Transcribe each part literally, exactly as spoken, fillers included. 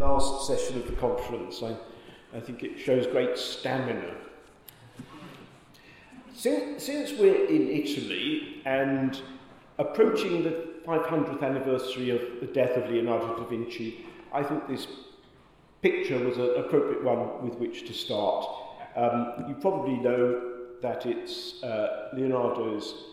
last session of the conference. I, I think it shows great stamina. Since, since we're in Italy and approaching the five hundredth anniversary of the death of Leonardo da Vinci, I think this picture was an appropriate one with which to start. Um, you probably know that it's uh, Leonardo's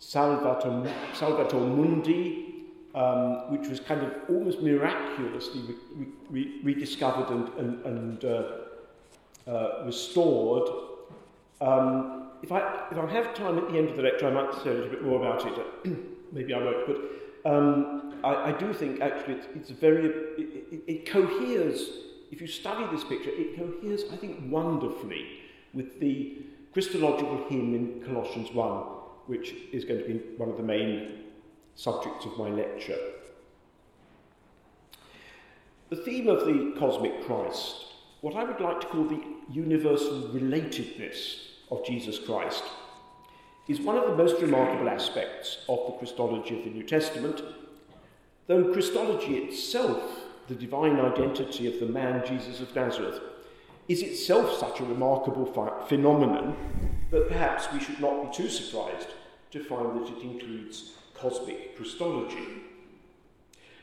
Salvator, Salvator Mundi, um, which was kind of almost miraculously re- re- rediscovered and, and, and uh, uh, restored. Um, if I if I have time at the end of the lecture, I might say a little bit more about it. Maybe I won't, but um, I, I do think actually it's, it's very it, it, it coheres. If you study this picture, it coheres, I think, wonderfully with the Christological hymn in Colossians one, which is going to be one of the main subjects of my lecture. The theme of the Cosmic Christ, what I would like to call the universal relatedness of Jesus Christ, is one of the most remarkable aspects of the Christology of the New Testament, though Christology itself, the divine identity of the man Jesus of Nazareth, is itself such a remarkable ph- phenomenon that perhaps we should not be too surprised to find that it includes cosmic Christology.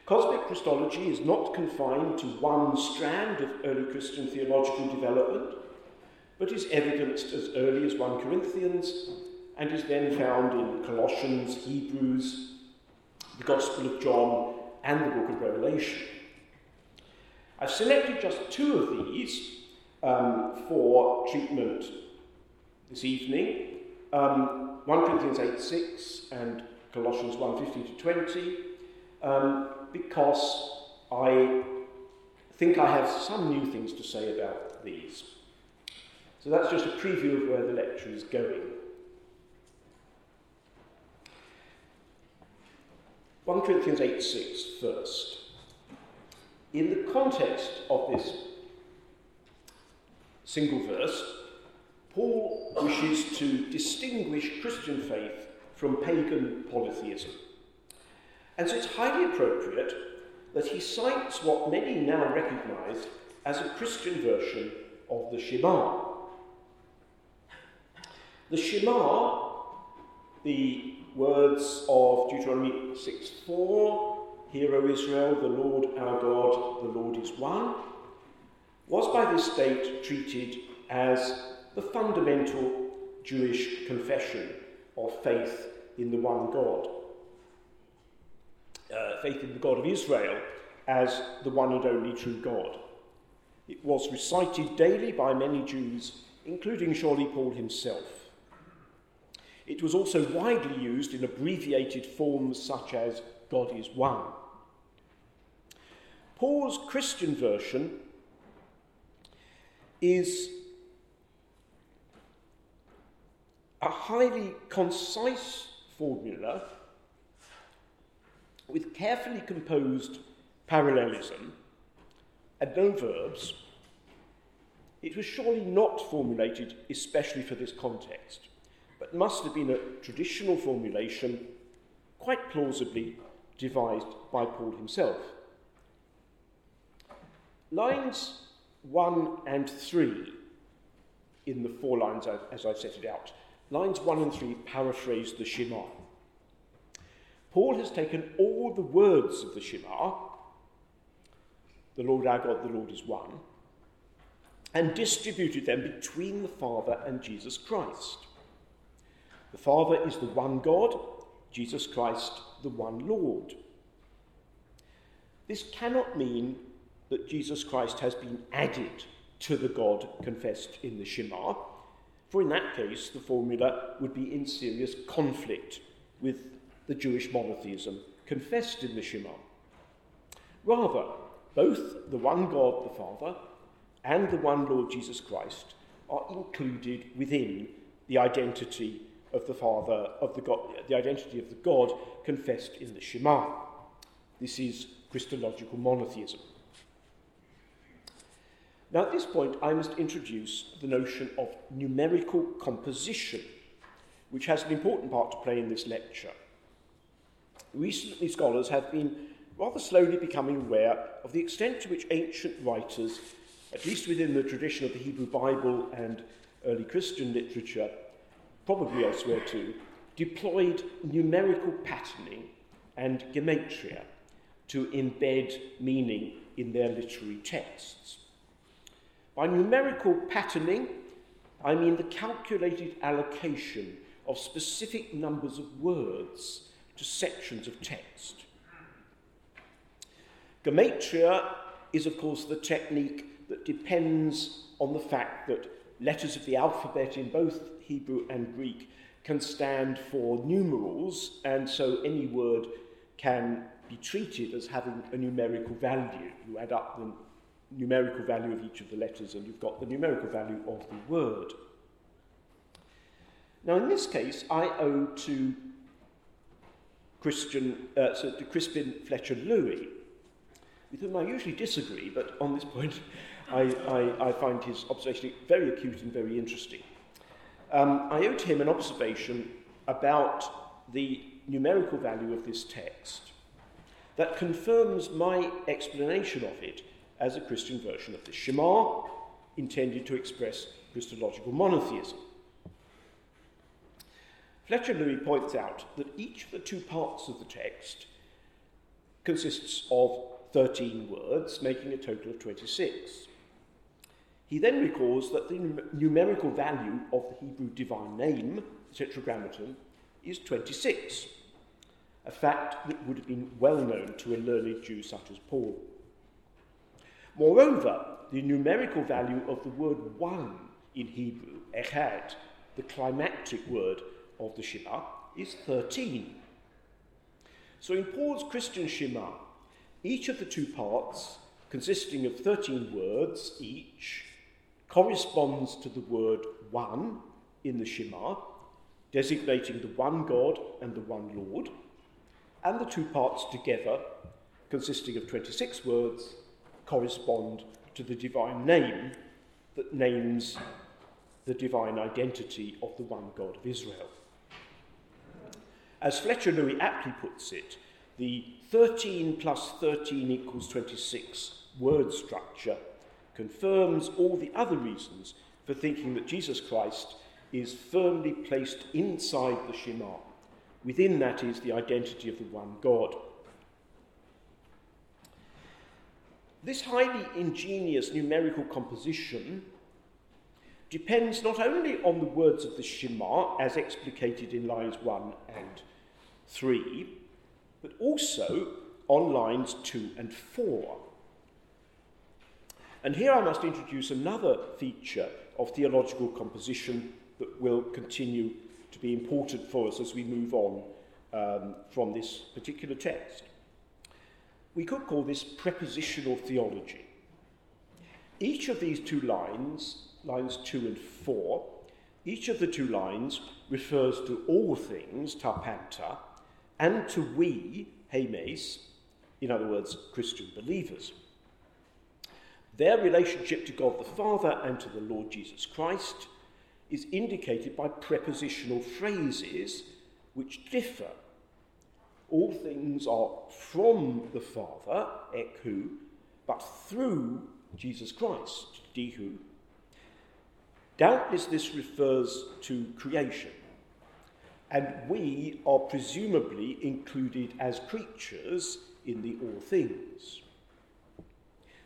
Cosmic Christology is not confined to one strand of early Christian theological development, but is evidenced as early as First Corinthians and is then found in Colossians, Hebrews, the Gospel of John, and the Book of Revelation. I've selected just two of these um, for treatment this evening, um, First Corinthians eight six and Colossians one fifteen to twenty, um, because I think I have some new things to say about these. So that's just a preview of where the lecture is going. First Corinthians eight six first. In the context of this single verse, Paul wishes to distinguish Christian faith from pagan polytheism. And so it's highly appropriate that he cites what many now recognize as a Christian version of the Shema. The Shema, the words of Deuteronomy six four, "Hear, O Israel, the Lord our God, the Lord is one," was by this date treated as the fundamental Jewish confession of faith in the one God. Uh, faith in the God of Israel as the one and only true God. It was recited daily by many Jews, including surely Paul himself. It was also widely used in abbreviated forms such as "God is one." Paul's Christian version is a highly concise formula with carefully composed parallelism and no verbs. It was surely not formulated especially for this context, but must have been a traditional formulation, quite plausibly devised by Paul himself. Lines one and three in the four lines I've, as I've set it out, lines one and three paraphrase the Shema. Paul has taken all the words of the Shema, "The Lord our God, the Lord is one," and distributed them between the Father and Jesus Christ. The Father is the one God, Jesus Christ, the one Lord. This cannot mean that Jesus Christ has been added to the God confessed in the Shema, for in that case the formula would be in serious conflict with the Jewish monotheism confessed in the Shema. Rather, both the one God, the Father, and the one Lord Jesus Christ are included within the identity of the Father, of the God, the identity of the God confessed in the Shema. This is Christological monotheism. Now, at this point, I must introduce the notion of numerical composition, which has an important part to play in this lecture. Recently, scholars have been rather slowly becoming aware of the extent to which ancient writers, at least within the tradition of the Hebrew Bible and early Christian literature, probably elsewhere too, deployed numerical patterning and gematria to embed meaning in their literary texts. By numerical patterning, I mean the calculated allocation of specific numbers of words to sections of text. Gematria is, of course, the technique that depends on the fact that letters of the alphabet in both Hebrew and Greek can stand for numerals, and so any word can be treated as having a numerical value. You add up the numerical value of each of the letters and you've got the numerical value of the word. Now, in this case, I owe to, Christian, uh, so to Crispin Fletcher-Louis, with whom I usually disagree, but on this point I, I, I find his observation very acute and very interesting. Um, I owed him an observation about the numerical value of this text that confirms my explanation of it as a Christian version of the Shema, intended to express Christological monotheism. Fletcher-Louis points out that each of the two parts of the text consists of thirteen words, making a total of twenty-six. He then recalls that the num- numerical value of the Hebrew divine name, the Tetragrammaton, is twenty-six, a fact that would have been well known to a learned Jew such as Paul. Moreover, the numerical value of the word one in Hebrew, echad, the climactic word of the Shema, is thirteen. So in Paul's Christian Shema, each of the two parts, consisting of thirteen words each, corresponds to the word one in the Shema, designating the one God and the one Lord, and the two parts together, consisting of twenty-six words, correspond to the divine name that names the divine identity of the one God of Israel. As Fletcher-Louis aptly puts it, the thirteen plus thirteen equals twenty-six word structure confirms all the other reasons for thinking that Jesus Christ is firmly placed inside the Shema. Within that is the identity of the one God. This highly ingenious numerical composition depends not only on the words of the Shema, as explicated in lines one and three, but also on lines two and four. And here I must introduce another feature of theological composition that will continue to be important for us as we move on um, from this particular text. We could call this prepositional theology. Each of these two lines, lines two and four, each of the two lines refers to all things, tapanta, and to we, heimes, in other words, Christian believers. Their relationship to God the Father and to the Lord Jesus Christ is indicated by prepositional phrases which differ. All things are from the Father, ek hu, but through Jesus Christ, dihu. Doubtless this refers to creation, and we are presumably included as creatures in the all things.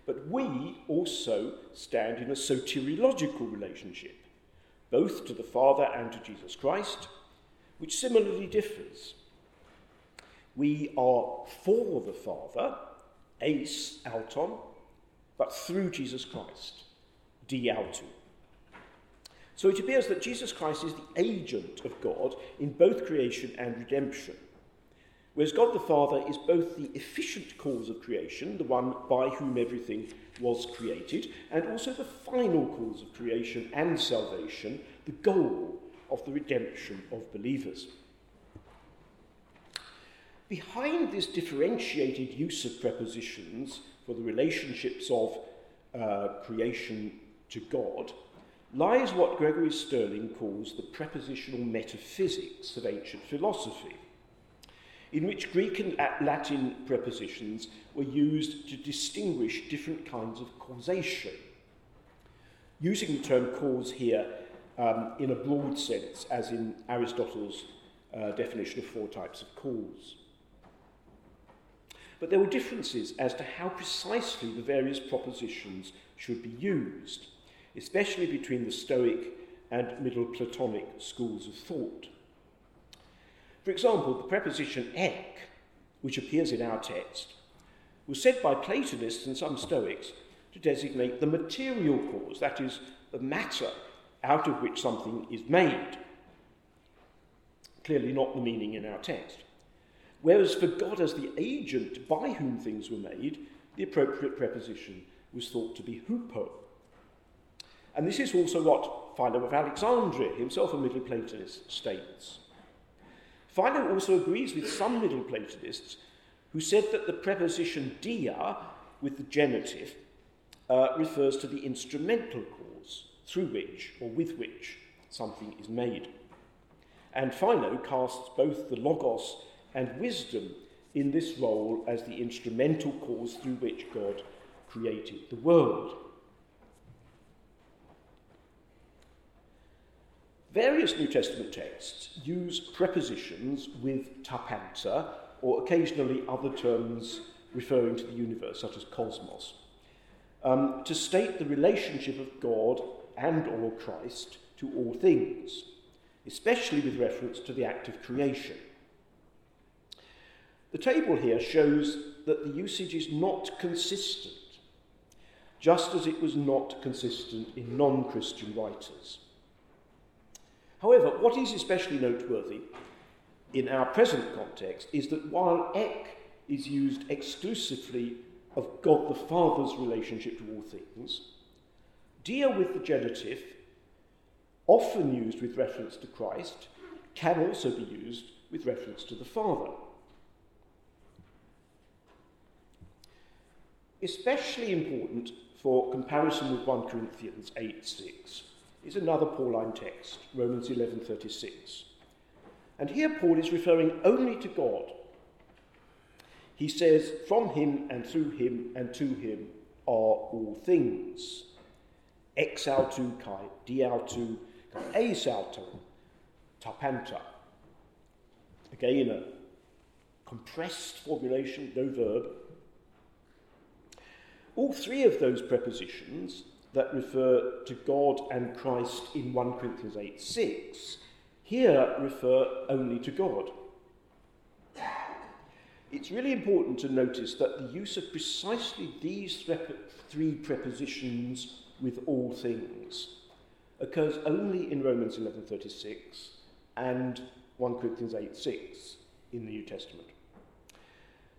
But we also stand in a soteriological relationship, both to the Father and to Jesus Christ, which similarly differs. We are for the Father, eis, auton, but through Jesus Christ, di autu. So it appears that Jesus Christ is the agent of God in both creation and redemption, whereas God the Father is both the efficient cause of creation, the one by whom everything was created, and also the final cause of creation and salvation, the goal of the redemption of believers. Behind this differentiated use of prepositions for the relationships of uh, creation to God lies what Gregory Sterling calls the prepositional metaphysics of ancient philosophy. in which Greek and Latin prepositions were used to distinguish different kinds of causation. Using the term cause here um, in a broad sense, as in Aristotle's uh, definition of four types of cause. But there were differences as to how precisely the various propositions should be used, especially between the Stoic and Middle Platonic schools of thought. For example, the preposition ek, which appears in our text, was said by Platonists and some Stoics to designate the material cause, that is, the matter out of which something is made. Clearly not the meaning in our text. Whereas for God as the agent by whom things were made, the appropriate preposition was thought to be hupo. And this is also what Philo of Alexandria, himself a Middle Platonist, states. Philo also agrees with some Middle Platonists who said that the preposition dia, with the genitive, uh, refers to the instrumental cause through which, or with which, something is made. And Philo casts both the logos and wisdom in this role as the instrumental cause through which God created the world. Various New Testament texts use prepositions with tapanta, or occasionally other terms referring to the universe, such as cosmos, um, to state the relationship of God and or Christ to all things, especially with reference to the act of creation. The table here shows that the usage is not consistent, just as it was not consistent in non-Christian writers. However, what is especially noteworthy in our present context is that while ek is used exclusively of God the Father's relationship to all things, dia with the genitive, often used with reference to Christ, can also be used with reference to the Father. Especially important for comparison with First Corinthians eight six. Is another Pauline text, Romans eleven thirty-six. And here Paul is referring only to God. He says, from him and through him and to him are all things. Ex altu kai, di altu kai, es altu, tapanta. Again, a compressed formulation, no verb. All three of those prepositions that refer to God and Christ in First Corinthians eight six, here refer only to God. It's really important to notice that the use of precisely these three prepositions with all things occurs only in Romans eleven thirty-six and First Corinthians eight six in the New Testament.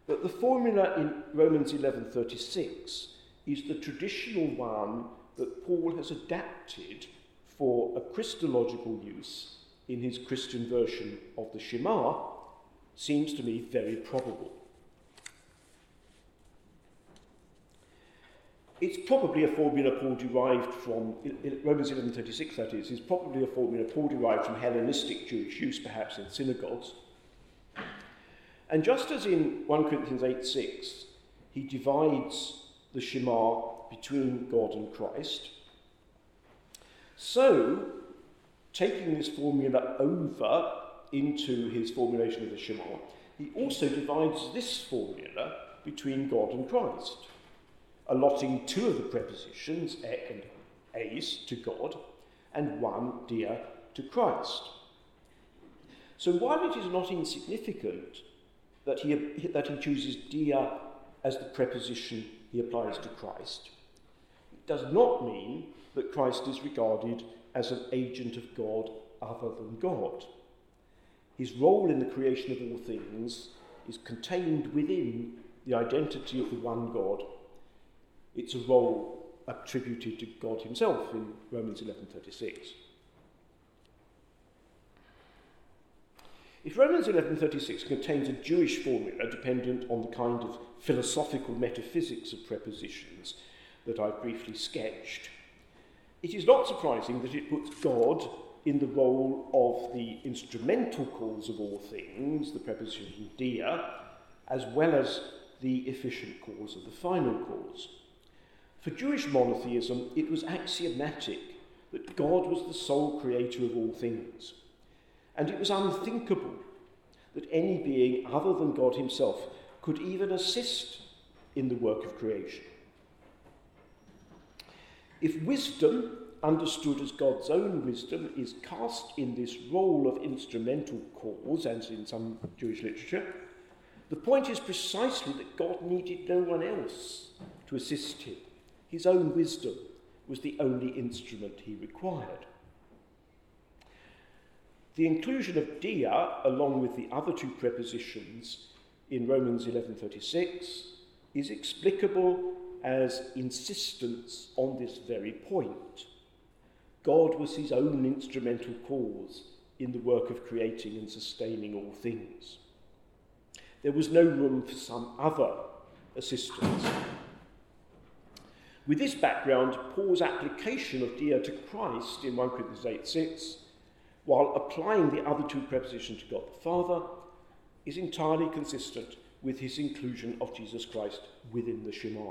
But the formula in Romans eleven thirty-six is the traditional one that Paul has adapted for a Christological use in his Christian version of the Shema, seems to me very probable. It's probably a formula Paul derived from, Romans eleven thirty-six that is, is probably a formula Paul derived from Hellenistic Jewish use, perhaps in synagogues. And just as in First Corinthians eight six, he divides the Shema between God and Christ. So, taking this formula over into his formulation of the Shema, he also divides this formula between God and Christ, allotting two of the prepositions, ek and eis, to God, and one, dia, to Christ. So while it is not insignificant that he, that he chooses dia as the preposition he applies to Christ, it does not mean that Christ is regarded as an agent of God other than God. His role in the creation of all things is contained within the identity of the one God. It's a role attributed to God himself in Romans eleven thirty-six. If Romans eleven thirty-six contains a Jewish formula dependent on the kind of philosophical metaphysics of prepositions that I've briefly sketched, it is not surprising that it puts God in the role of the instrumental cause of all things, the preposition dia, as well as the efficient cause of the final cause. For Jewish monotheism, it was axiomatic that God was the sole creator of all things, and it was unthinkable that any being other than God himself could even assist in the work of creation. If wisdom, understood as God's own wisdom, is cast in this role of instrumental cause, as in some Jewish literature, the point is precisely that God needed no one else to assist him. His own wisdom was the only instrument he required. The inclusion of dia, along with the other two prepositions in Romans eleven thirty-six, is explicable as insistence on this very point. God was his own instrumental cause in the work of creating and sustaining all things. There was no room for some other assistance. With this background, Paul's application of dia to Christ in First Corinthians eight six, while applying the other two prepositions to God the Father, is entirely consistent with his inclusion of Jesus Christ within the Shema.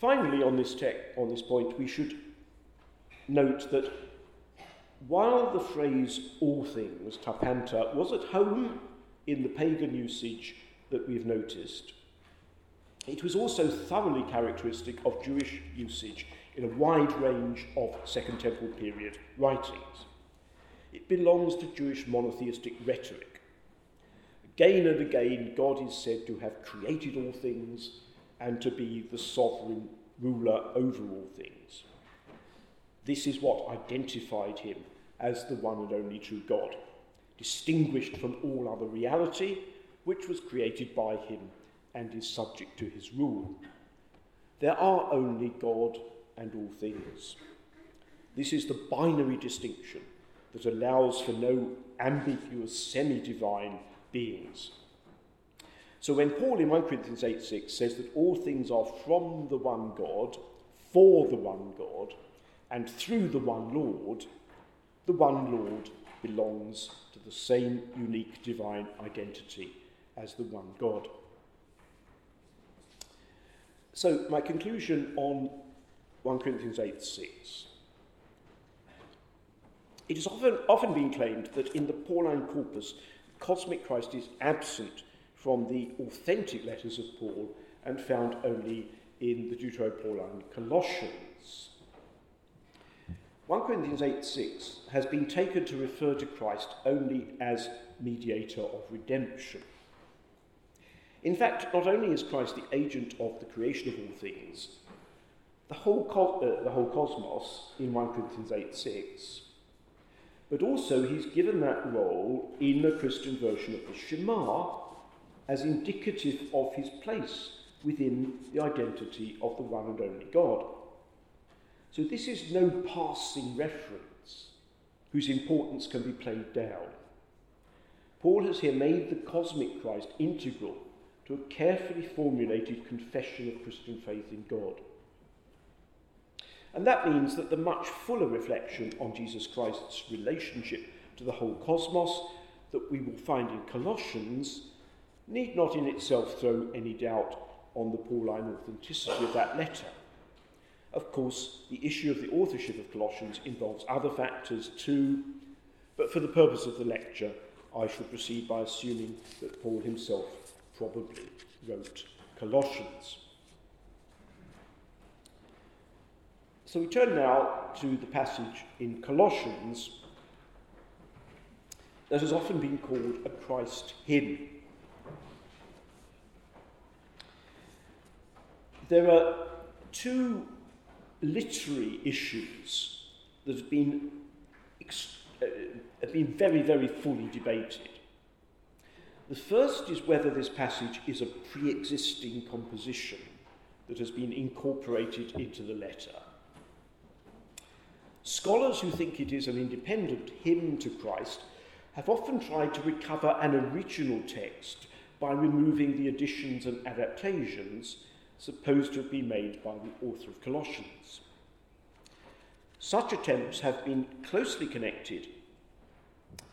Finally, on this, tech, on this point, we should note that while the phrase all things, tapanta, was at home in the pagan usage that we've noticed, it was also thoroughly characteristic of Jewish usage in a wide range of Second Temple period writings. It belongs to Jewish monotheistic rhetoric. Again and again, God is said to have created all things and to be the sovereign ruler over all things. This is what identified him as the one and only true God, distinguished from all other reality, which was created by him and is subject to his rule. There are only God and all things. This is the binary distinction that allows for no ambiguous semi-divine beings. So when Paul in First Corinthians eight six says that all things are from the one God, for the one God, and through the one Lord, the one Lord belongs to the same unique divine identity as the one God. So my conclusion on First Corinthians eight six. It has often, often been claimed that in the Pauline corpus, Cosmic Christ is absent from the authentic letters of Paul and found only in the Deutero-Pauline Colossians. First Corinthians eight six has been taken to refer to Christ only as mediator of redemption. In fact, not only is Christ the agent of the creation of all things, the whole, co- uh, the whole cosmos in First Corinthians eight six, but also he's given that role in the Christian version of the Shema as indicative of his place within the identity of the one and only God. So this is no passing reference whose importance can be played down. Paul has here made the cosmic Christ integral to a carefully formulated confession of Christian faith in God. And that means that the much fuller reflection on Jesus Christ's relationship to the whole cosmos that we will find in Colossians need not in itself throw any doubt on the Pauline authenticity of that letter. Of course, the issue of the authorship of Colossians involves other factors too, but for the purpose of the lecture, I shall proceed by assuming that Paul himself probably wrote Colossians. So we turn now to the passage in Colossians that has often been called a Christ hymn. There are two literary issues that have been, uh, have been very, very fully debated. The first is whether this passage is a pre-existing composition that has been incorporated into the letter. Scholars who think it is an independent hymn to Christ have often tried to recover an original text by removing the additions and adaptations supposed to have been made by the author of Colossians. Such attempts have been closely connected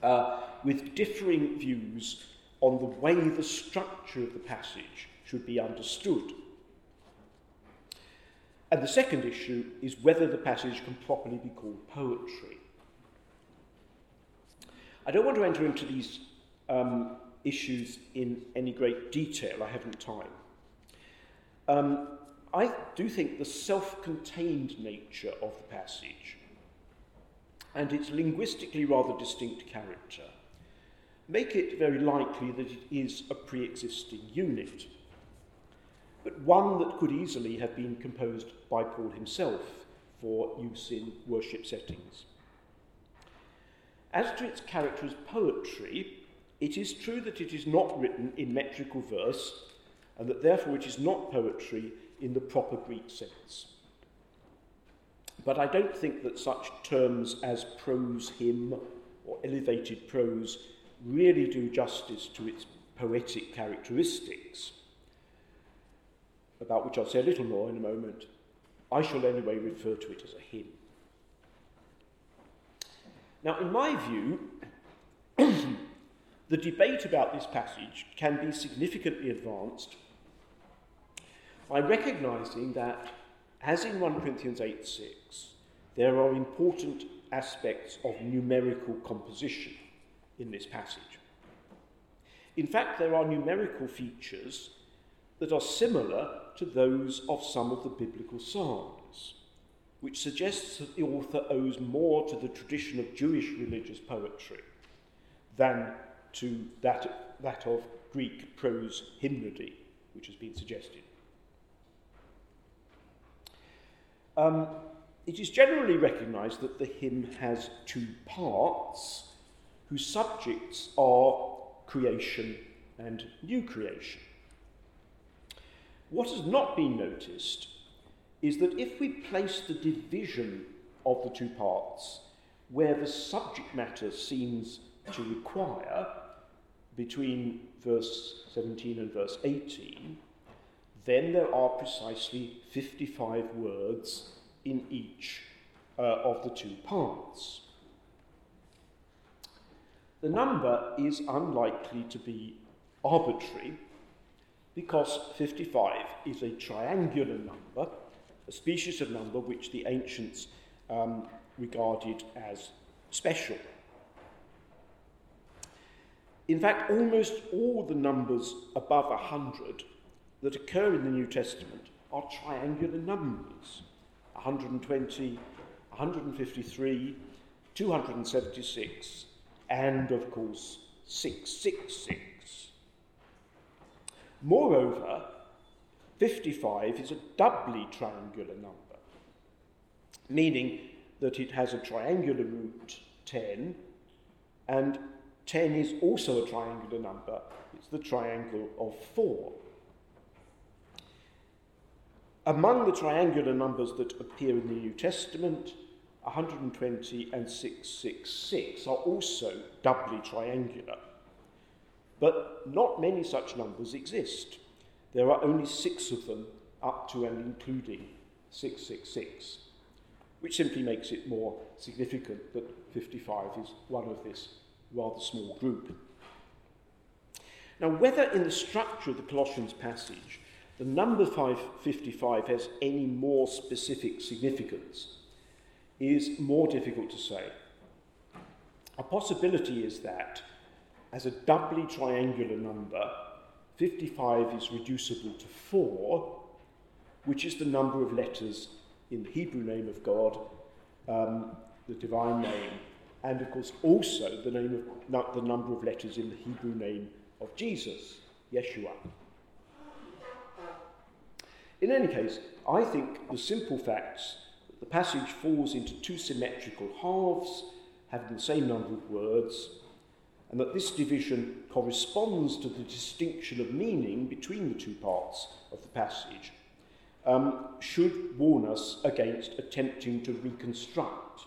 uh, with differing views on the way the structure of the passage should be understood. And the second issue is whether the passage can properly be called poetry. I don't want to enter into these um, issues in any great detail. I haven't time. Um, I do think the self-contained nature of the passage and its linguistically rather distinct character make it very likely that it is a pre-existing unit, but one that could easily have been composed by Paul himself for use in worship settings. As to its character as poetry, it is true that it is not written in metrical verse, and that therefore it is not poetry in the proper Greek sense. But I don't think that such terms as prose hymn or elevated prose really do justice to its poetic characteristics, about which I'll say a little more in a moment. I shall anyway refer to it as a hymn. Now, in my view, the debate about this passage can be significantly advanced by recognising that, as in First Corinthians eight six, there are important aspects of numerical composition in this passage. In fact, there are numerical features that are similar to those of some of the biblical Psalms, which suggests that the author owes more to the tradition of Jewish religious poetry than to that, that of Greek prose hymnody, which has been suggested. Um, it is generally recognised that the hymn has two parts, whose subjects are creation and new creation. What has not been noticed is that if we place the division of the two parts where the subject matter seems to require, between verse seventeen and verse eighteen, then there are precisely fifty-five words in each uh, of the two parts. The number is unlikely to be arbitrary, because fifty-five is a triangular number, a species of number which the ancients um, regarded as special. In fact, almost all the numbers above one hundred that occur in the New Testament are triangular numbers: one hundred twenty, one hundred fifty-three, two hundred seventy-six, and, of course, six six six. Moreover, fifty-five is a doubly triangular number, meaning that it has a triangular root, ten, and ten is also a triangular number. It's the triangle of four. Among the triangular numbers that appear in the New Testament, one hundred twenty and six six six are also doubly triangular. But not many such numbers exist. There are only six of them, up to and including six six six, which simply makes it more significant that fifty-five is one of this rather small group. Now, whether in the structure of the Colossians passage the number five fifty-five has any more specific significance is more difficult to say. A possibility is that, as a doubly triangular number, fifty-five is reducible to four, which is the number of letters in the Hebrew name of God, um, the divine name, and, of course, also the name of, the number of letters in the Hebrew name of Jesus, Yeshua. In any case, I think the simple facts that the passage falls into two symmetrical halves, having the same number of words, and that this division corresponds to the distinction of meaning between the two parts of the passage, um, should warn us against attempting to reconstruct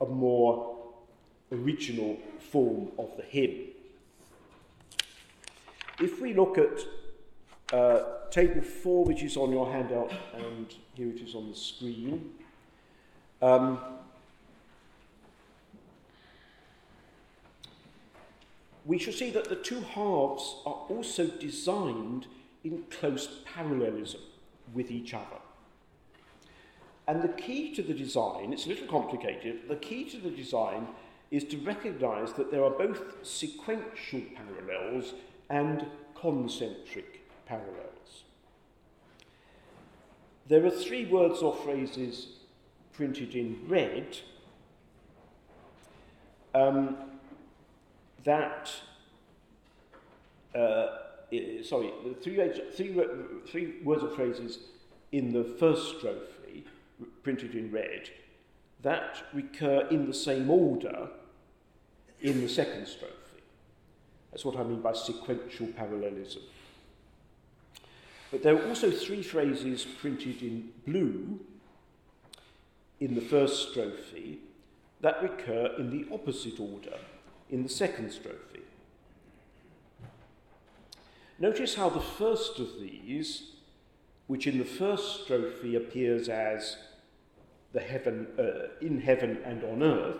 a more original form of the hymn. If we look at uh, table four, which is on your handout, and here it is on the screen, um, we shall see that the two halves are also designed in close parallelism with each other. And the key to the design, it's a little complicated, the key to the design is to recognise that there are both sequential parallels and concentric parallels. There are three words or phrases printed in red um, that, uh, sorry, three, three, three words or phrases in the first strophe, printed in red, that recur in the same order in the second strophe. That's what I mean by sequential parallelism. But there are also three phrases printed in blue in the first strophe that recur in the opposite order in the second strophe. Notice how the first of these, which in the first strophe appears as the heaven, uh, in heaven and on earth,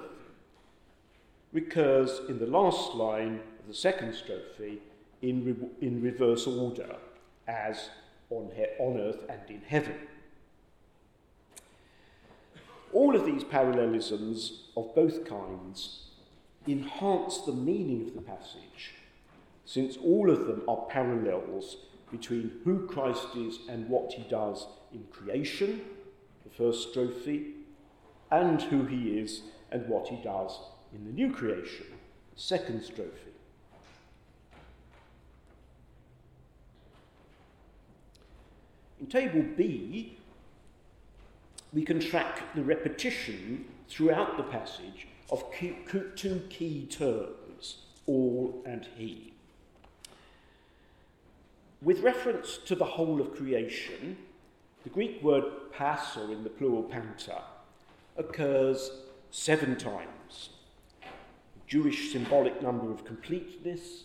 recurs in the last line of the second strophe in, re- in reverse order as on, he- on earth and in heaven. All of these parallelisms of both kinds enhance the meaning of the passage, since all of them are parallels between who Christ is and what he does in creation, the first strophe, and who he is and what he does in the new creation, the second strophe. In Table B, we can track the repetition throughout the passage of two key terms, all and he. With reference to the whole of creation, the Greek word pas, or in the plural panta, occurs seven times. The Jewish symbolic number of completeness,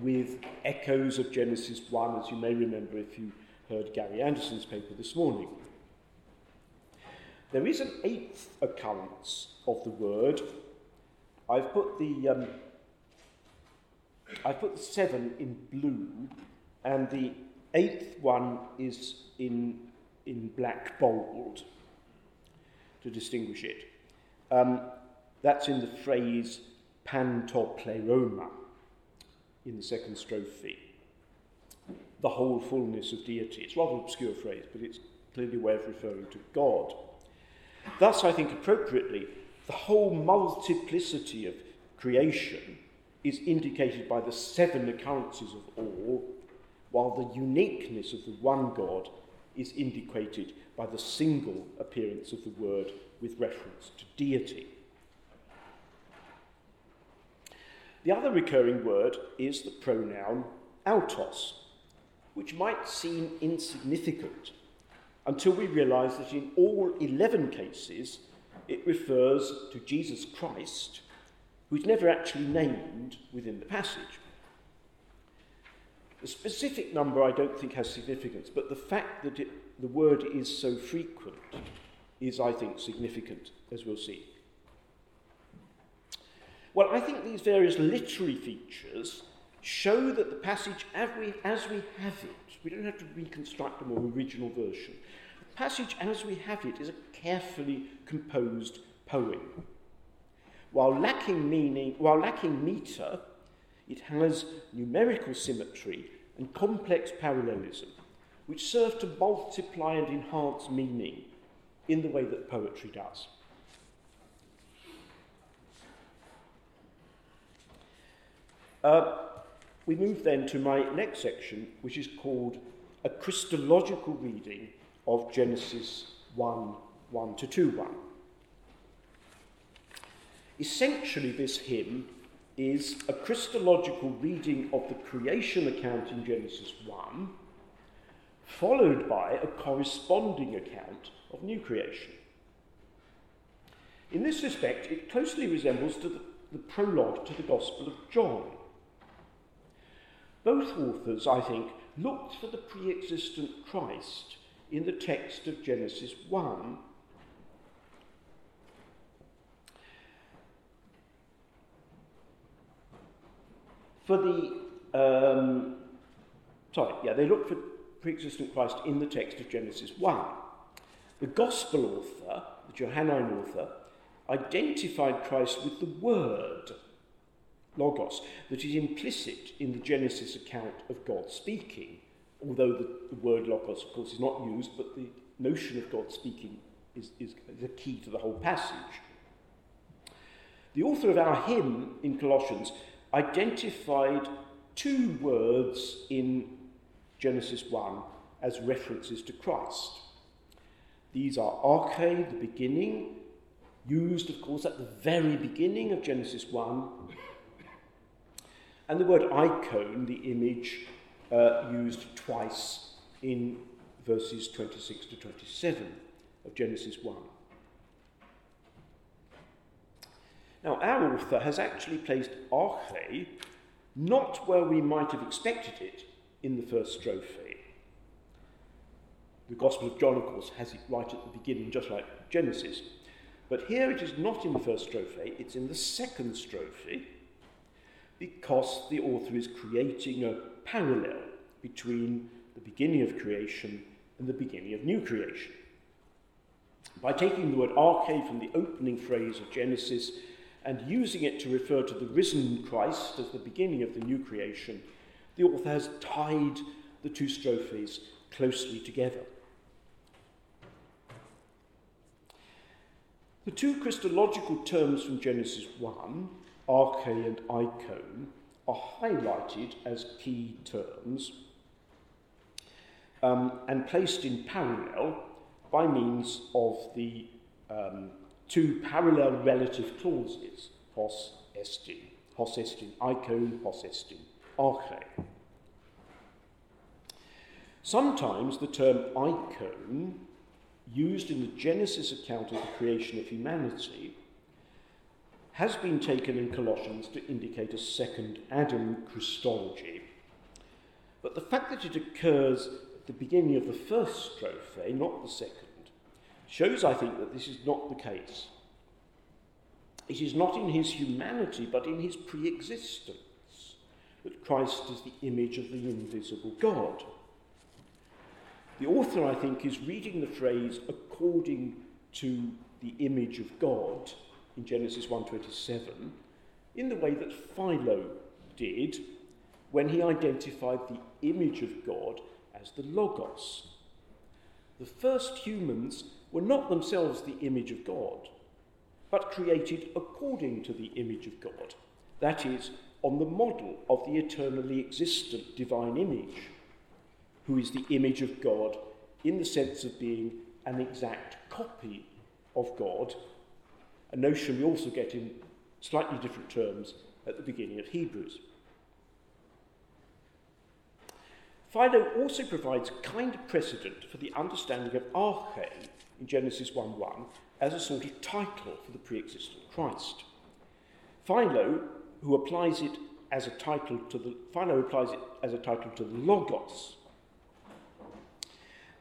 with echoes of Genesis one, as you may remember if you heard Gary Anderson's paper this morning. There is an eighth occurrence of the word. I've put the um, I've put the seven in blue, and the eighth one is in in black bold to distinguish it. Um, that's in the phrase pantopleroma in the second strophe, the whole fullness of deity. It's a rather obscure phrase, but it's clearly a way of referring to God. Thus, I think appropriately, the whole multiplicity of creation is indicated by the seven occurrences of all, while the uniqueness of the one God is indicated by the single appearance of the word with reference to deity. The other recurring word is the pronoun autos, which might seem insignificant until we realise that in all eleven cases it refers to Jesus Christ, who's never actually named within the passage. The specific number I don't think has significance, but the fact that it, the word is so frequent is, I think, significant, as we'll see. Well, I think these various literary features show that the passage, as we, as we have it, we don't have to reconstruct a more original version. The passage as we have it is a carefully composed poem. While lacking meaning, while lacking meter, it has numerical symmetry and complex parallelism, which serve to multiply and enhance meaning in the way that poetry does. Uh, We move then to my next section, which is called a Christological reading of Genesis one, one to two, one. Essentially, this hymn is a Christological reading of the creation account in Genesis one, followed by a corresponding account of new creation. In this respect, it closely resembles to the, the prologue to the Gospel of John. Both authors, I think, looked for the pre-existent Christ in the text of Genesis one. for the um, sorry, yeah, they looked for pre-existent Christ in the text of Genesis one. The Gospel author, the Johannine author, identified Christ with the Word, Logos, that is implicit in the Genesis account of God speaking, although the, the word Logos, of course, is not used, but the notion of God speaking is, is the key to the whole passage. The author of our hymn in Colossians identified two words in Genesis one as references to Christ. These are arche, the beginning, used, of course, at the very beginning of Genesis one, and the word icon, the image, uh, used twice in verses twenty-six to twenty-seven of Genesis one. Now, our author has actually placed arche not where we might have expected it in the first strophe. The Gospel of John, of course, has it right at the beginning, just like Genesis. But here it is not in the first strophe, it's in the second strophe, because the author is creating a parallel between the beginning of creation and the beginning of new creation. By taking the word arche from the opening phrase of Genesis and using it to refer to the risen Christ as the beginning of the new creation, the author has tied the two strophes closely together. The two Christological terms from Genesis one, arche and eikon, are highlighted as key terms um, and placed in parallel by means of the um, two parallel relative clauses, hos estin, hos estin eikon, hos estin arche. Sometimes the term eikon, used in the Genesis account of the creation of humanity, has been taken in Colossians to indicate a second Adam Christology. But the fact that it occurs at the beginning of the first strophe, not the second, shows, I think, that this is not the case. It is not in his humanity, but in his pre-existence, that Christ is the image of the invisible God. The author, I think, is reading the phrase according to the image of God in Genesis one twenty-seven in the way that Philo did when he identified the image of God as the Logos. The first humans were not themselves the image of God, but created according to the image of God, that is, on the model of the eternally existent divine image, who is the image of God in the sense of being an exact copy of God, a notion we also get in slightly different terms at the beginning of Hebrews. Philo also provides kind of precedent for the understanding of arche in Genesis one one as a sort of title for the pre-existent Christ. Philo, who applies it as a title to the Philo applies it as a title to the Logos.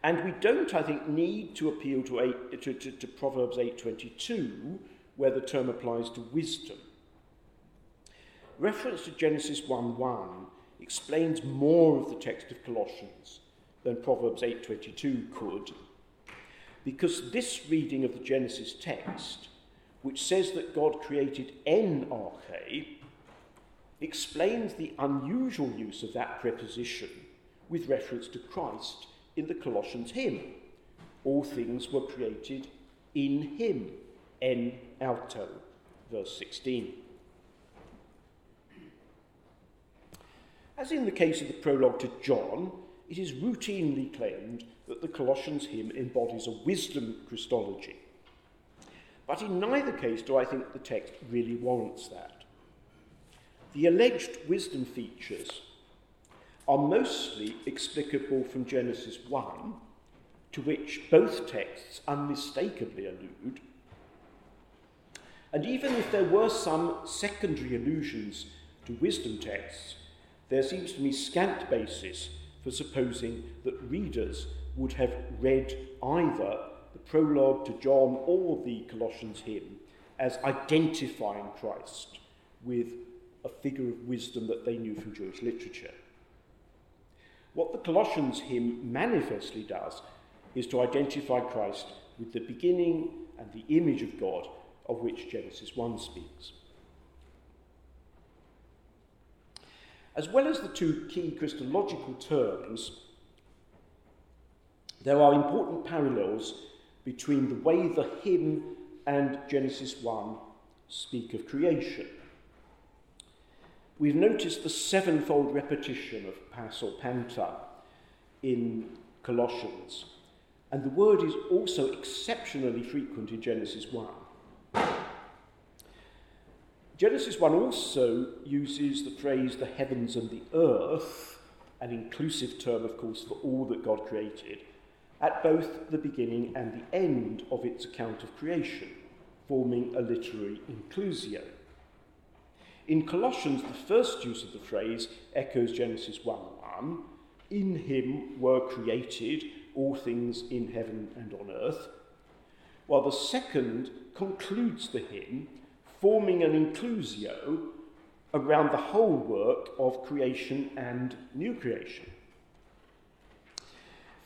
And we don't, I think, need to appeal to, eight, to, to, to Proverbs eight twenty-two, where the term applies to wisdom. Reference to Genesis one one explains more of the text of Colossians than Proverbs eight twenty-two could, because this reading of the Genesis text, which says that God created en arche, explains the unusual use of that preposition with reference to Christ in the Colossians hymn. All things were created in him, en alto, verse sixteen. As in the case of the prologue to John, it is routinely claimed that the Colossians hymn embodies a wisdom Christology. But in neither case do I think the text really warrants that. The alleged wisdom features are mostly explicable from Genesis one, to which both texts unmistakably allude. And even if there were some secondary allusions to wisdom texts, there seems to me scant basis for supposing that readers would have read either the prologue to John or the Colossians hymn as identifying Christ with a figure of wisdom that they knew from Jewish literature. What the Colossians hymn manifestly does is to identify Christ with the beginning and the image of God of which Genesis one speaks. As well as the two key Christological terms, there are important parallels between the way the hymn and Genesis one speak of creation. We've noticed the sevenfold repetition of pas or panta in Colossians, and the word is also exceptionally frequent in Genesis one. Genesis one also uses the phrase the heavens and the earth, an inclusive term, of course, for all that God created, at both the beginning and the end of its account of creation, forming a literary inclusio. In Colossians, the first use of the phrase echoes Genesis one one. In him were created all things in heaven and on earth, while the second concludes the hymn, forming an inclusio around the whole work of creation and new creation.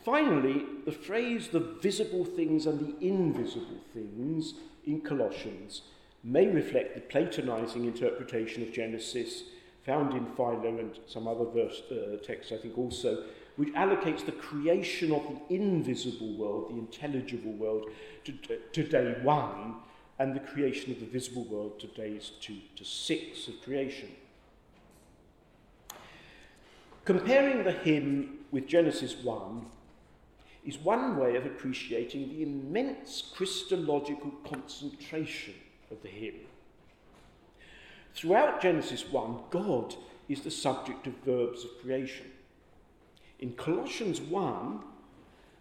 Finally, the phrase the visible things and the invisible things in Colossians may reflect the Platonizing interpretation of Genesis found in Philo and some other verse, uh, text, I think also, which allocates the creation of the invisible world, the intelligible world, to, to day one, and the creation of the visible world to days two to six of creation. Comparing the hymn with Genesis one is one way of appreciating the immense Christological concentration of the hymn. Throughout Genesis one, God is the subject of verbs of creation. In Colossians one,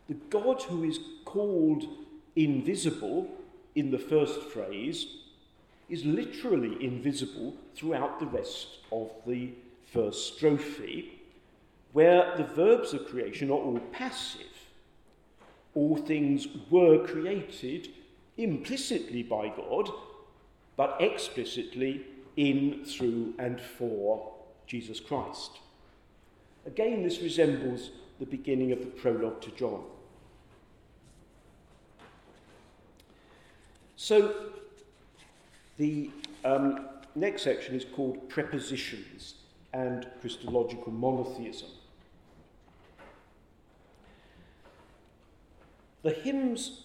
the God who is called invisible in the first phrase is literally invisible throughout the rest of the first strophe, where the verbs of creation are all passive. All things were created implicitly by God, but explicitly in, through, and for Jesus Christ. Again, this resembles the beginning of the prologue to John. So, the um, next section is called Prepositions and Christological Monotheism. The hymn's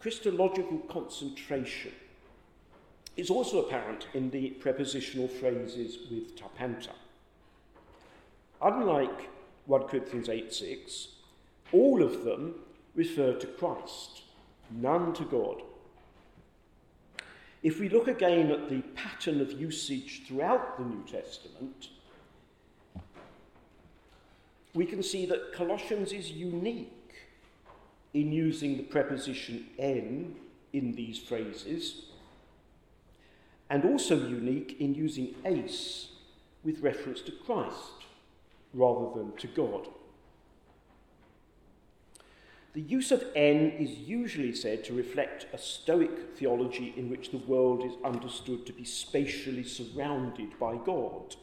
Christological concentration is also apparent in the prepositional phrases with ta panta. Unlike First Corinthians eight six, all of them refer to Christ, none to God. If we look again at the pattern of usage throughout the New Testament, we can see that Colossians is unique in using the preposition en in these phrases, and also unique in using eis with reference to Christ rather than to God. The use of en is usually said to reflect a Stoic theology in which the world is understood to be spatially surrounded by God.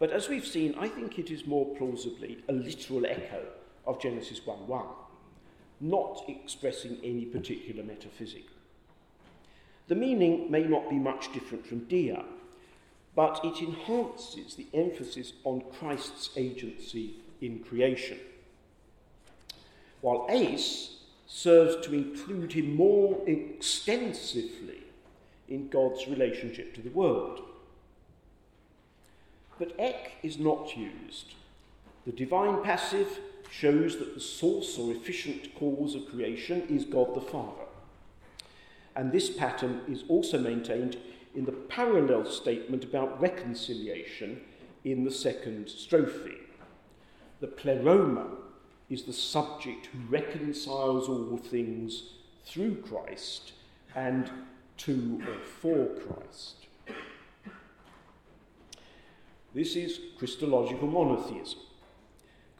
But as we've seen, I think it is more plausibly a literal echo of Genesis one one, not expressing any particular metaphysic. The meaning may not be much different from dia, but it enhances the emphasis on Christ's agency in creation, while eis serves to include him more extensively in God's relationship to the world. But ek is not used. The divine passive shows that the source or efficient cause of creation is God the Father. And this pattern is also maintained in the parallel statement about reconciliation in the second strophe. The pleroma is the subject who reconciles all things through Christ and to or for Christ. This is Christological monotheism.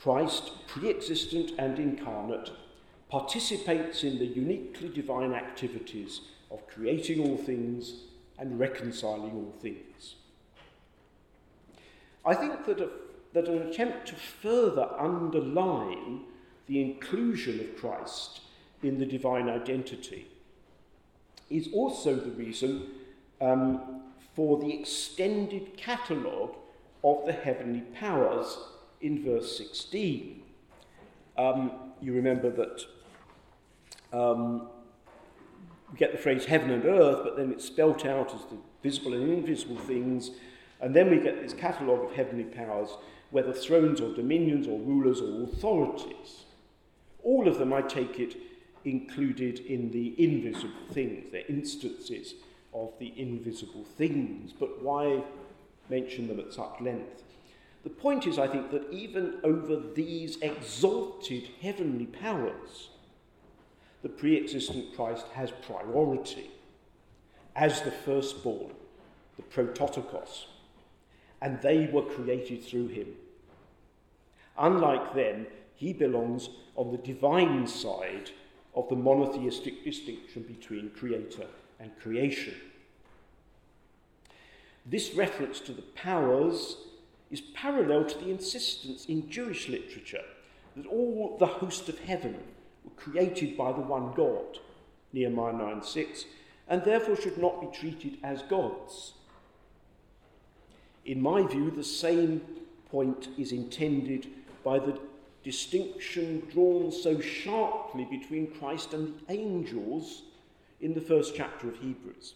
Christ, pre-existent and incarnate, participates in the uniquely divine activities of creating all things and reconciling all things. I think that, a, that an attempt to further underline the inclusion of Christ in the divine identity is also the reason um, for the extended catalogue of the heavenly powers in verse sixteen. Um, you remember that um, we get the phrase heaven and earth, but then it's spelt out as the visible and invisible things, and then we get this catalogue of heavenly powers, whether thrones or dominions or rulers or authorities. All of them, I take it, included in the invisible things. They're instances of the invisible things, but why mention them at such length? The point is, I think, that even over these exalted heavenly powers, the pre-existent Christ has priority as the firstborn, the prototokos, and they were created through him. Unlike them, he belongs on the divine side of the monotheistic distinction between creator and creation. This reference to the powers is parallel to the insistence in Jewish literature that all the host of heaven were created by the one God, Nehemiah nine six, and therefore should not be treated as gods. In my view, the same point is intended by the distinction drawn so sharply between Christ and the angels in the first chapter of Hebrews.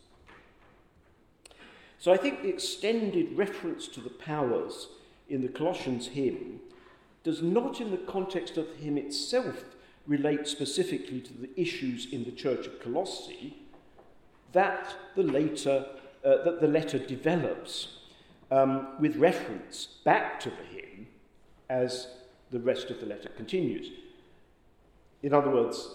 So I think the extended reference to the powers in the Colossians hymn does not, in the context of the hymn itself, relate specifically to the issues in the Church of Colossae that the later uh, that the letter develops um, with reference back to the hymn as the rest of the letter continues. In other words,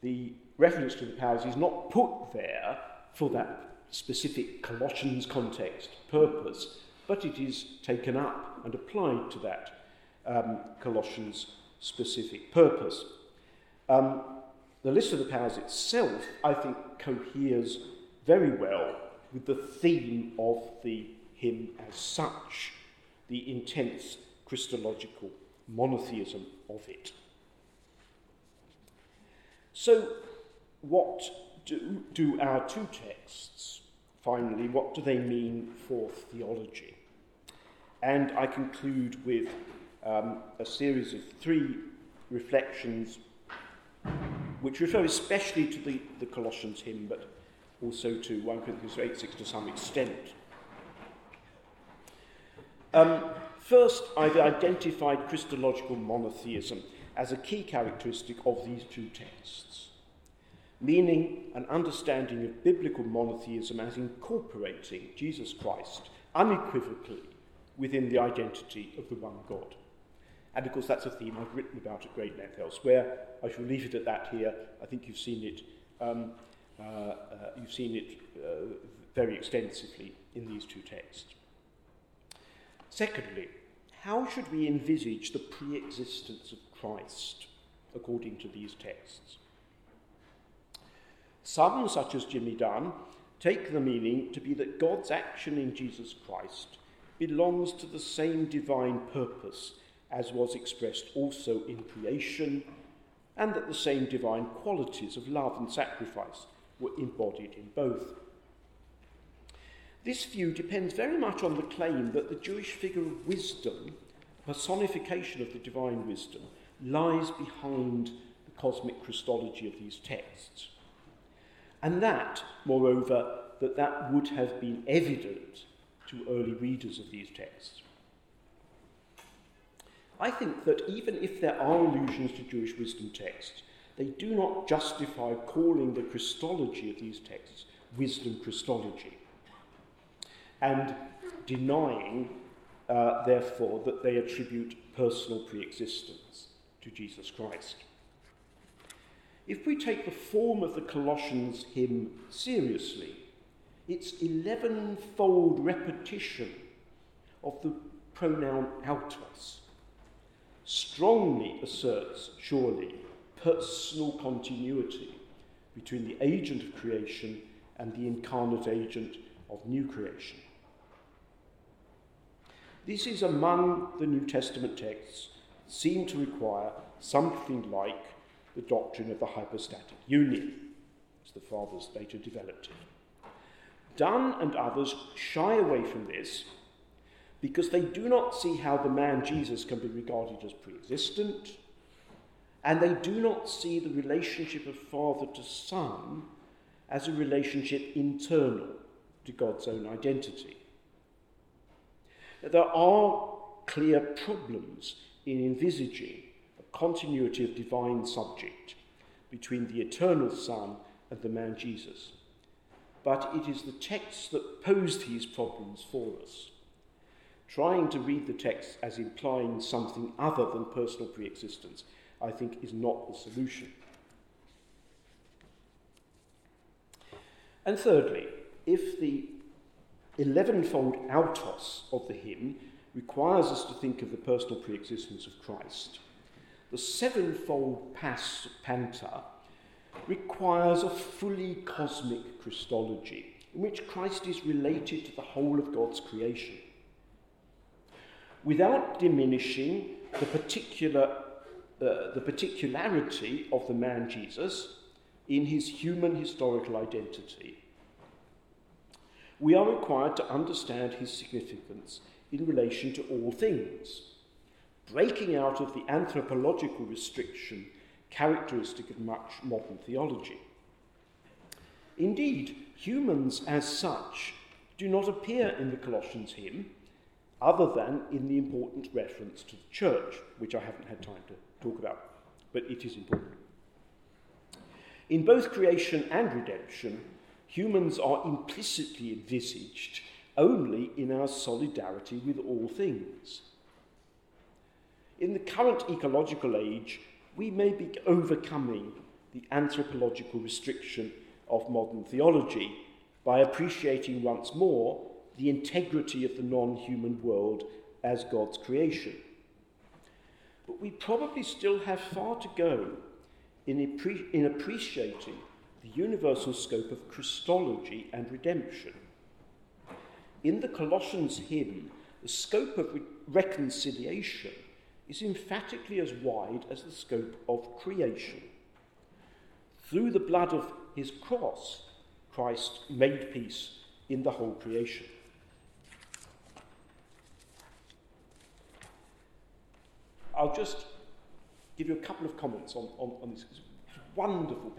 the reference to the powers is not put there for that specific Colossians context, purpose, but it is taken up and applied to that um, Colossians specific purpose. Um, the list of the powers itself, I think, coheres very well with the theme of the hymn as such, the intense Christological monotheism of it. So what do, do our two texts, finally, what do they mean for theology? And I conclude with um, a series of three reflections which refer especially to the, the Colossians hymn, but also to First Corinthians eight six to some extent. Um, First, I've identified Christological monotheism as a key characteristic of these two texts, meaning an understanding of biblical monotheism as incorporating Jesus Christ unequivocally within the identity of the one God. And of course, that's a theme I've written about at great length elsewhere. I shall leave it at that here. I think you've seen it, um, uh, uh, you've seen it uh, very extensively in these two texts. Secondly, how should we envisage the pre-existence of Christ according to these texts? Some, such as Jimmy Dunn, take the meaning to be that God's action in Jesus Christ belongs to the same divine purpose as was expressed also in creation, and that the same divine qualities of love and sacrifice were embodied in both. This view depends very much on the claim that the Jewish figure of wisdom, personification of the divine wisdom, lies behind the cosmic Christology of these texts. And that, moreover, that that would have been evident to early readers of these texts. I think that even if there are allusions to Jewish wisdom texts, they do not justify calling the Christology of these texts wisdom Christology, and denying, uh, therefore, that they attribute personal pre-existence to Jesus Christ. If we take the form of the Colossians hymn seriously, its elevenfold repetition of the pronoun autos strongly asserts, surely, personal continuity between the agent of creation and the incarnate agent of new creation. This is among the New Testament texts that seem to require something like the doctrine of the hypostatic union, as the fathers later developed it. Dunn and others shy away from this because they do not see how the man Jesus can be regarded as pre-existent, and they do not see the relationship of father to son as a relationship internal to God's own identity. There are clear problems in envisaging a continuity of divine subject between the eternal Son and the man Jesus. But it is the text that posed these problems for us. Trying to read the text as implying something other than personal pre-existence, I think, is not the solution. And thirdly, if the elevenfold autos of the hymn requires us to think of the personal pre-existence of Christ, the sevenfold pas panta requires a fully cosmic Christology in which Christ is related to the whole of God's creation, without diminishing the particular uh, the particularity of the man Jesus in his human historical identity. We are required to understand his significance in relation to all things, breaking out of the anthropological restriction characteristic of much modern theology. Indeed, humans as such do not appear in the Colossians hymn, other than in the important reference to the church, which I haven't had time to talk about, but it is important. In both creation and redemption, humans are implicitly envisaged only in our solidarity with all things. In the current ecological age, we may be overcoming the anthropological restriction of modern theology by appreciating once more the integrity of the non-human world as God's creation. But we probably still have far to go in, appre- in appreciating the universal scope of Christology and redemption. In the Colossians hymn, the scope of re- reconciliation is emphatically as wide as the scope of creation. Through the blood of his cross, Christ made peace in the whole creation. I'll just give you a couple of comments on, on, on this. Wonderful.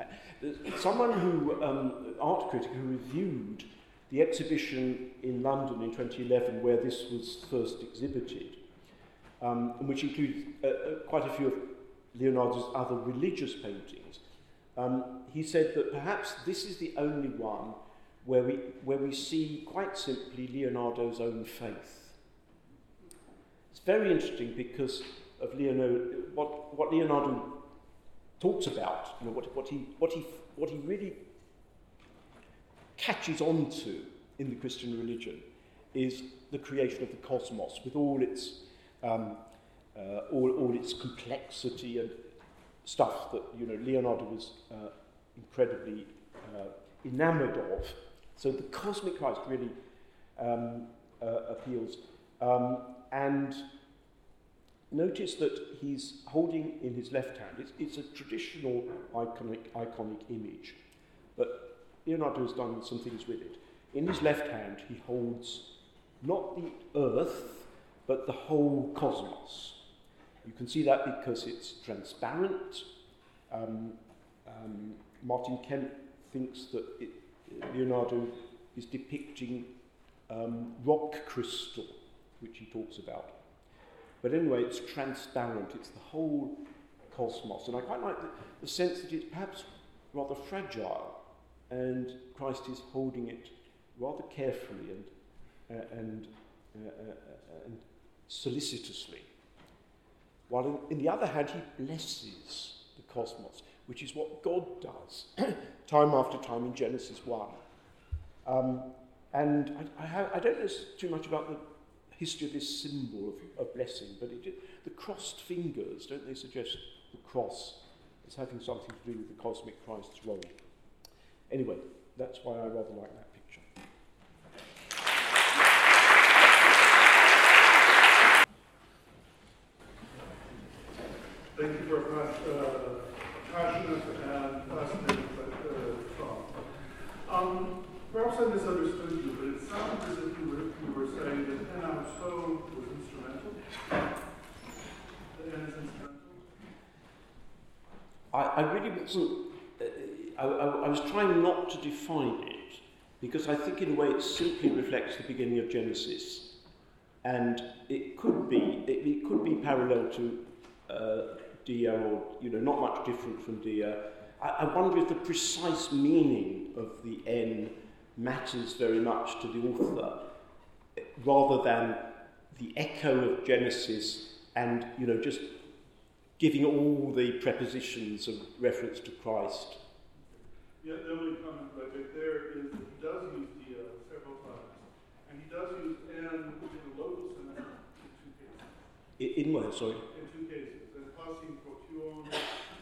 Someone who, um, art critic, who reviewed the exhibition in London in twenty eleven, where this was first exhibited, um, which included uh, quite a few of Leonardo's other religious paintings. Um, he said that perhaps this is the only one where we where we see quite simply Leonardo's own faith. It's very interesting because of Leonardo, what what Leonardo. talks about, you know, what, what he what he what he really catches on to in the Christian religion is the creation of the cosmos with all its um, uh, all all its complexity and stuff that, you know, Leonardo was uh, incredibly uh, enamoured of. So the cosmic Christ really um, uh, appeals, um, and. Notice that he's holding in his left hand. It's, it's a traditional iconic, iconic image, but Leonardo has done some things with it. In his left hand, he holds not the earth, but the whole cosmos. You can see that because it's transparent. Um, um, Martin Kemp thinks that it, Leonardo is depicting um, rock crystal, which he talks about. But anyway, it's transparent. It's the whole cosmos. And I quite like the, the sense that it's perhaps rather fragile, and Christ is holding it rather carefully and, uh, and, uh, uh, uh, and solicitously. While in, in the other hand, he blesses the cosmos, which is what God does time after time in Genesis one. Um, and I, I, have, I don't know too much about the history of this symbol of, of blessing, but it, the crossed fingers, don't they suggest the cross as having something to do with the cosmic Christ's role? Anyway, that's why I rather like that picture. have uh, passionate and fascinating thought. Uh, um, perhaps I misunderstood you, but it sounded as if you were, you were saying that ten out of stone was instrumental. That is instrumental. I, I really wasn't. Uh, I, I, I was trying not to define it, because I think in a way it simply reflects the beginning of Genesis. And it could be it, it could be parallel to uh, Dia, or you know, not much different from Dia. I, I wonder if the precise meaning of the N matters very much to the author, rather than the echo of Genesis and you know just giving all the prepositions of reference to Christ. Yeah, the only comment I make there is he does use Dia several times, and he does use N. In what, sorry? In two cases, and passing for two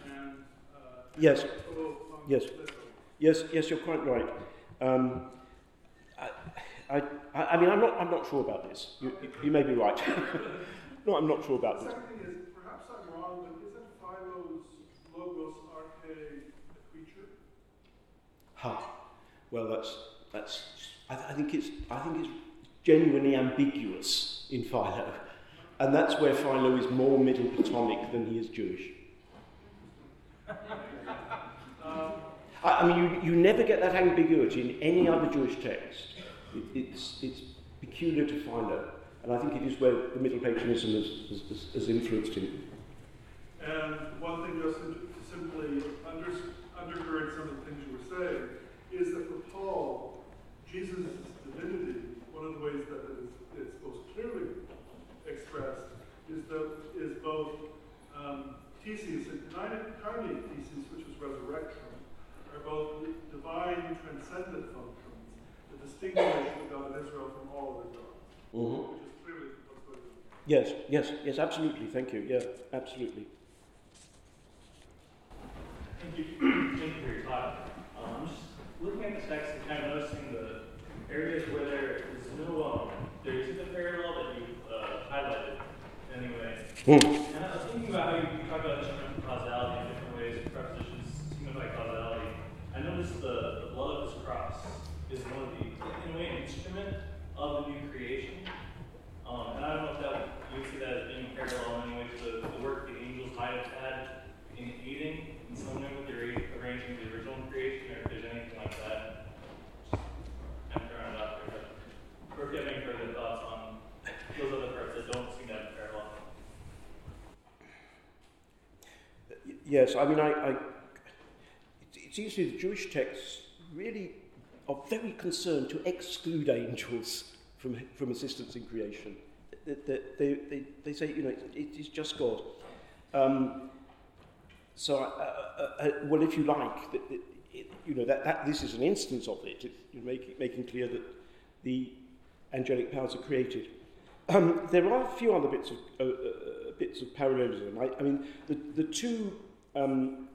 and... Uh, yes, yes, yes, yes, you're quite right. Um, I, I, I mean, I'm not, I'm not sure about this. You, you, you may be right. No, I'm not sure about this. The second thing is, perhaps I'm wrong, but isn't Philo's Logos Arche a creature? Ha. Huh. Well, that's, that's, I, I think it's, I think it's genuinely ambiguous in Philo. And that's where Philo is more Middle Platonic than he is Jewish. I, I mean, you, you never get that ambiguity in any other Jewish text. It, it's, it's peculiar to Philo, and I think it is where the Middle Platonism has, has, has influenced him. And one thing just to simply under, undergird some of the things you were saying is that for Paul, Jesus' divinity, one of the ways that it is, it's most clearly expressed is the, is both um, thesis and incarnate thesis, which is resurrection, are both divine transcendent functions that distinguish the God of Israel from all other gods, mm-hmm. which is clearly what's going on. Yes, yes, yes, absolutely. Thank you. Yeah, absolutely. Thank you. Thank you for your talk. Um, just looking at the text and kind of noticing the areas where there is no um, there isn't a parallel that you. Highlighted. Anyway, mm. and I was thinking about how you talk about instrumental causality in different ways, prepositions signify causality. I noticed the, the blood of his cross is one of the, in a way, an instrument of the new creation. Um, and I don't know if that you would see that as being parallel in any way to the, the work the angels might have had in aiding in some way with the re- arranging the original creation, or if there's anything like that. Just kind of throwing it out there, but or if you have any further thoughts on. Those other parts that don't seem to have parallel. Yes, I mean, I, I it, it seems to me the Jewish texts really are very concerned to exclude angels from from assistance in creation. They, they, they, they say, you know, it, it is just God. Um, so, I, I, I, well, if you like, that, that, it, you know, that, that this is an instance of it, it you know, making making clear that the angelic powers are created. Um, there are a few other bits of uh, uh, bits of parallelism. I, I mean, the the two um,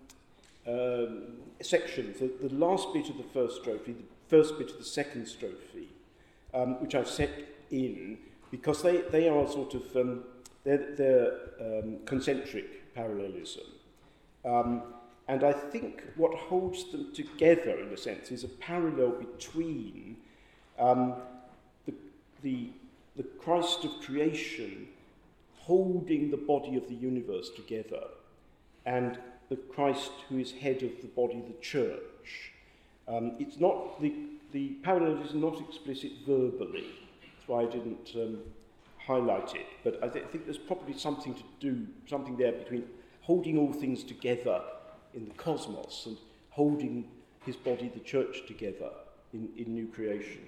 um, sections, the, the last bit of the first strophe, the first bit of the second strophe, um, which I've set in because they, they are sort of um, they're, they're um, concentric parallelism, um, and I think what holds them together in a sense is a parallel between um, the the the Christ of creation holding the body of the universe together, and the Christ who is head of the body, the church. Um, it's not, the, the parallel is not explicit verbally, that's why I didn't um, highlight it, but I, th- I think there's probably something to do, something there between holding all things together in the cosmos and holding his body, the church, together in, in new creation.